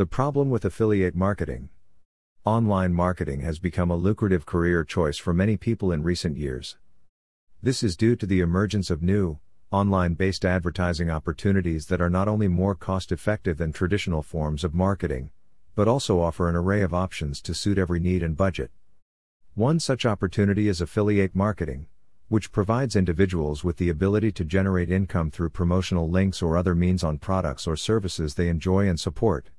The problem with affiliate marketing. Online marketing has become a lucrative career choice for many people in recent years. This is due to the emergence of new, online-based advertising opportunities that are not only more cost-effective than traditional forms of marketing, but also offer an array of options to suit every need and budget. One such opportunity is affiliate marketing, which provides individuals with the ability to generate income through promotional links or other means on products or services they enjoy and support.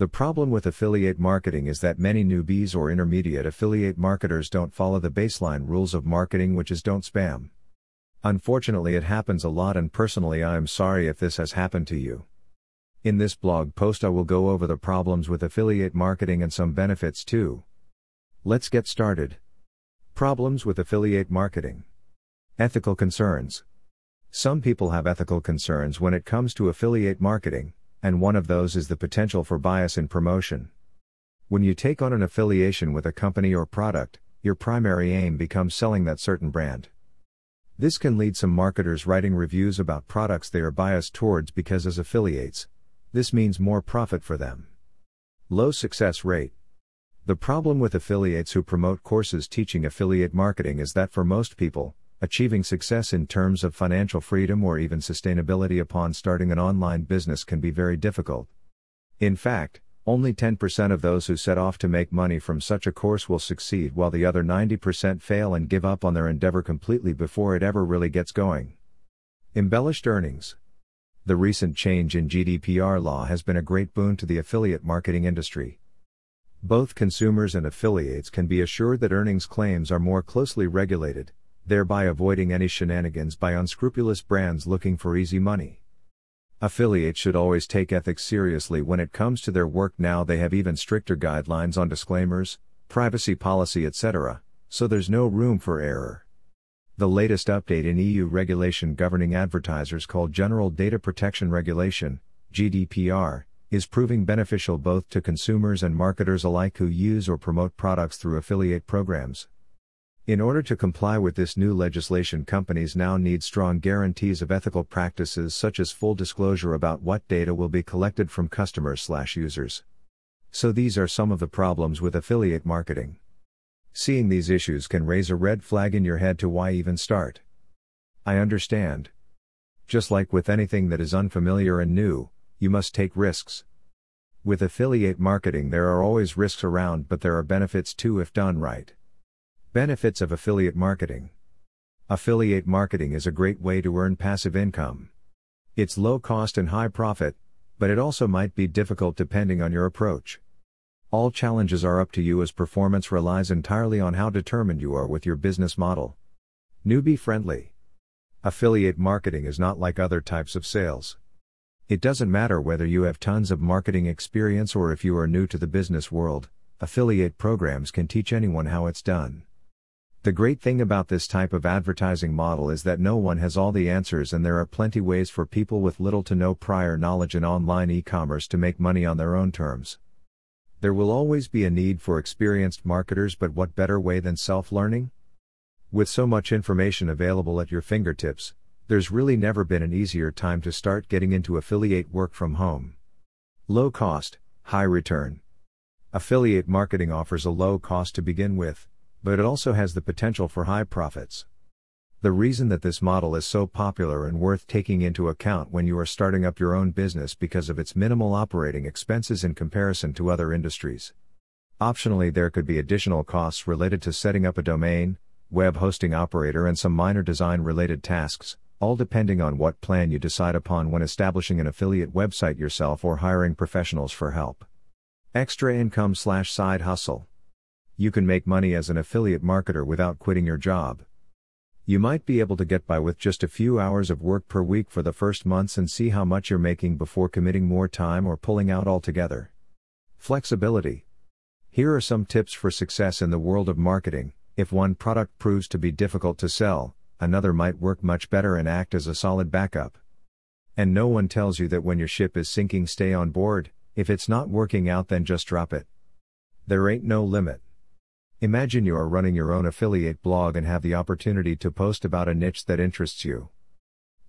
The problem with affiliate marketing is that many newbies or intermediate affiliate marketers don't follow the baseline rules of marketing, which is don't spam. Unfortunately, it happens a lot, and personally I am sorry if this has happened to you. In this blog post I will go over the problems with affiliate marketing and some benefits too. Let's get started. Problems with affiliate marketing. Ethical concerns. Some people have ethical concerns when it comes to affiliate marketing, and one of those is the potential for bias in promotion. When you take on an affiliation with a company or product, your primary aim becomes selling that certain brand. This can lead some marketers writing reviews about products they are biased towards because as affiliates, this means more profit for them. Low success rate. The problem with affiliates who promote courses teaching affiliate marketing is that for most people, achieving success in terms of financial freedom or even sustainability upon starting an online business can be very difficult. In fact, only 10% of those who set off to make money from such a course will succeed, while the other 90% fail and give up on their endeavor completely before it ever really gets going. Embellished earnings. The recent change in GDPR law has been a great boon to the affiliate marketing industry. Both consumers and affiliates can be assured that earnings claims are more closely regulated, thereby avoiding any shenanigans by unscrupulous brands looking for easy money. Affiliates should always take ethics seriously when it comes to their work. Now they have even stricter guidelines on disclaimers, privacy policy, etc., so there's no room for error. The latest update in EU regulation governing advertisers, called General Data Protection Regulation, GDPR, is proving beneficial both to consumers and marketers alike who use or promote products through affiliate programs. In order to comply with this new legislation, companies now need strong guarantees of ethical practices, such as full disclosure about what data will be collected from customers/users. So these are some of the problems with affiliate marketing. Seeing these issues can raise a red flag in your head to why even start. I understand. Just like with anything that is unfamiliar and new, you must take risks. With affiliate marketing there are always risks around, but there are benefits too if done right. Benefits of affiliate marketing. Affiliate marketing is a great way to earn passive income. It's low cost and high profit, but it also might be difficult depending on your approach. All challenges are up to you, as performance relies entirely on how determined you are with your business model. Newbie friendly. Affiliate marketing is not like other types of sales. It doesn't matter whether you have tons of marketing experience or if you are new to the business world, affiliate programs can teach anyone how it's done. The great thing about this type of advertising model is that no one has all the answers, and there are plenty ways for people with little to no prior knowledge in online e-commerce to make money on their own terms. There will always be a need for experienced marketers, but what better way than self-learning? With so much information available at your fingertips, there's really never been an easier time to start getting into affiliate work from home. Low cost, high return. Affiliate marketing offers a low cost to begin with, but it also has the potential for high profits. The reason that this model is so popular and worth taking into account when you are starting up your own business because of its minimal operating expenses in comparison to other industries. Optionally, there could be additional costs related to setting up a domain, web hosting operator, and some minor design-related tasks, all depending on what plan you decide upon when establishing an affiliate website yourself or hiring professionals for help. Extra income/side hustle. You can make money as an affiliate marketer without quitting your job. You might be able to get by with just a few hours of work per week for the first months and see how much you're making before committing more time or pulling out altogether. Flexibility. Here are some tips for success in the world of marketing. If one product proves to be difficult to sell, another might work much better and act as a solid backup. And no one tells you that when your ship is sinking, stay on board. If it's not working out, then just drop it. There ain't no limit. Imagine you are running your own affiliate blog and have the opportunity to post about a niche that interests you.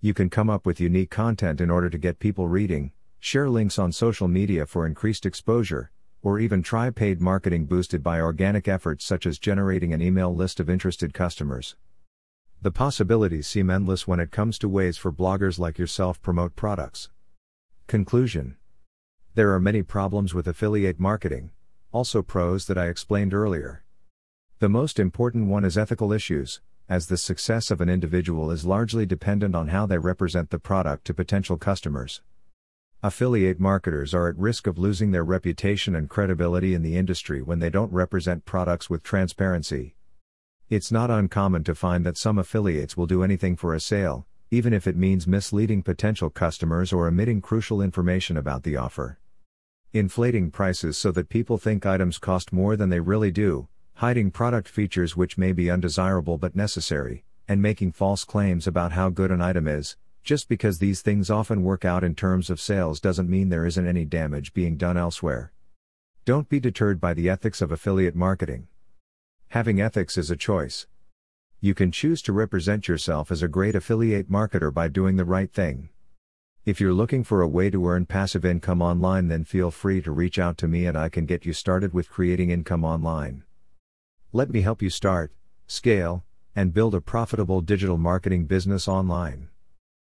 You can come up with unique content in order to get people reading, share links on social media for increased exposure, or even try paid marketing boosted by organic efforts such as generating an email list of interested customers. The possibilities seem endless when it comes to ways for bloggers like yourself promote products. Conclusion. There are many problems with affiliate marketing, also pros that I explained earlier. The most important one is ethical issues, as the success of an individual is largely dependent on how they represent the product to potential customers. Affiliate marketers are at risk of losing their reputation and credibility in the industry when they don't represent products with transparency. It's not uncommon to find that some affiliates will do anything for a sale, even if it means misleading potential customers or omitting crucial information about the offer. Inflating prices so that people think items cost more than they really do, hiding product features which may be undesirable but necessary, and making false claims about how good an item is. Just because these things often work out in terms of sales doesn't mean there isn't any damage being done elsewhere. Don't be deterred by the ethics of affiliate marketing. Having ethics is a choice. You can choose to represent yourself as a great affiliate marketer by doing the right thing. If you're looking for a way to earn passive income online, then feel free to reach out to me and I can get you started with creating income online. Let me help you start, scale, and build a profitable digital marketing business online.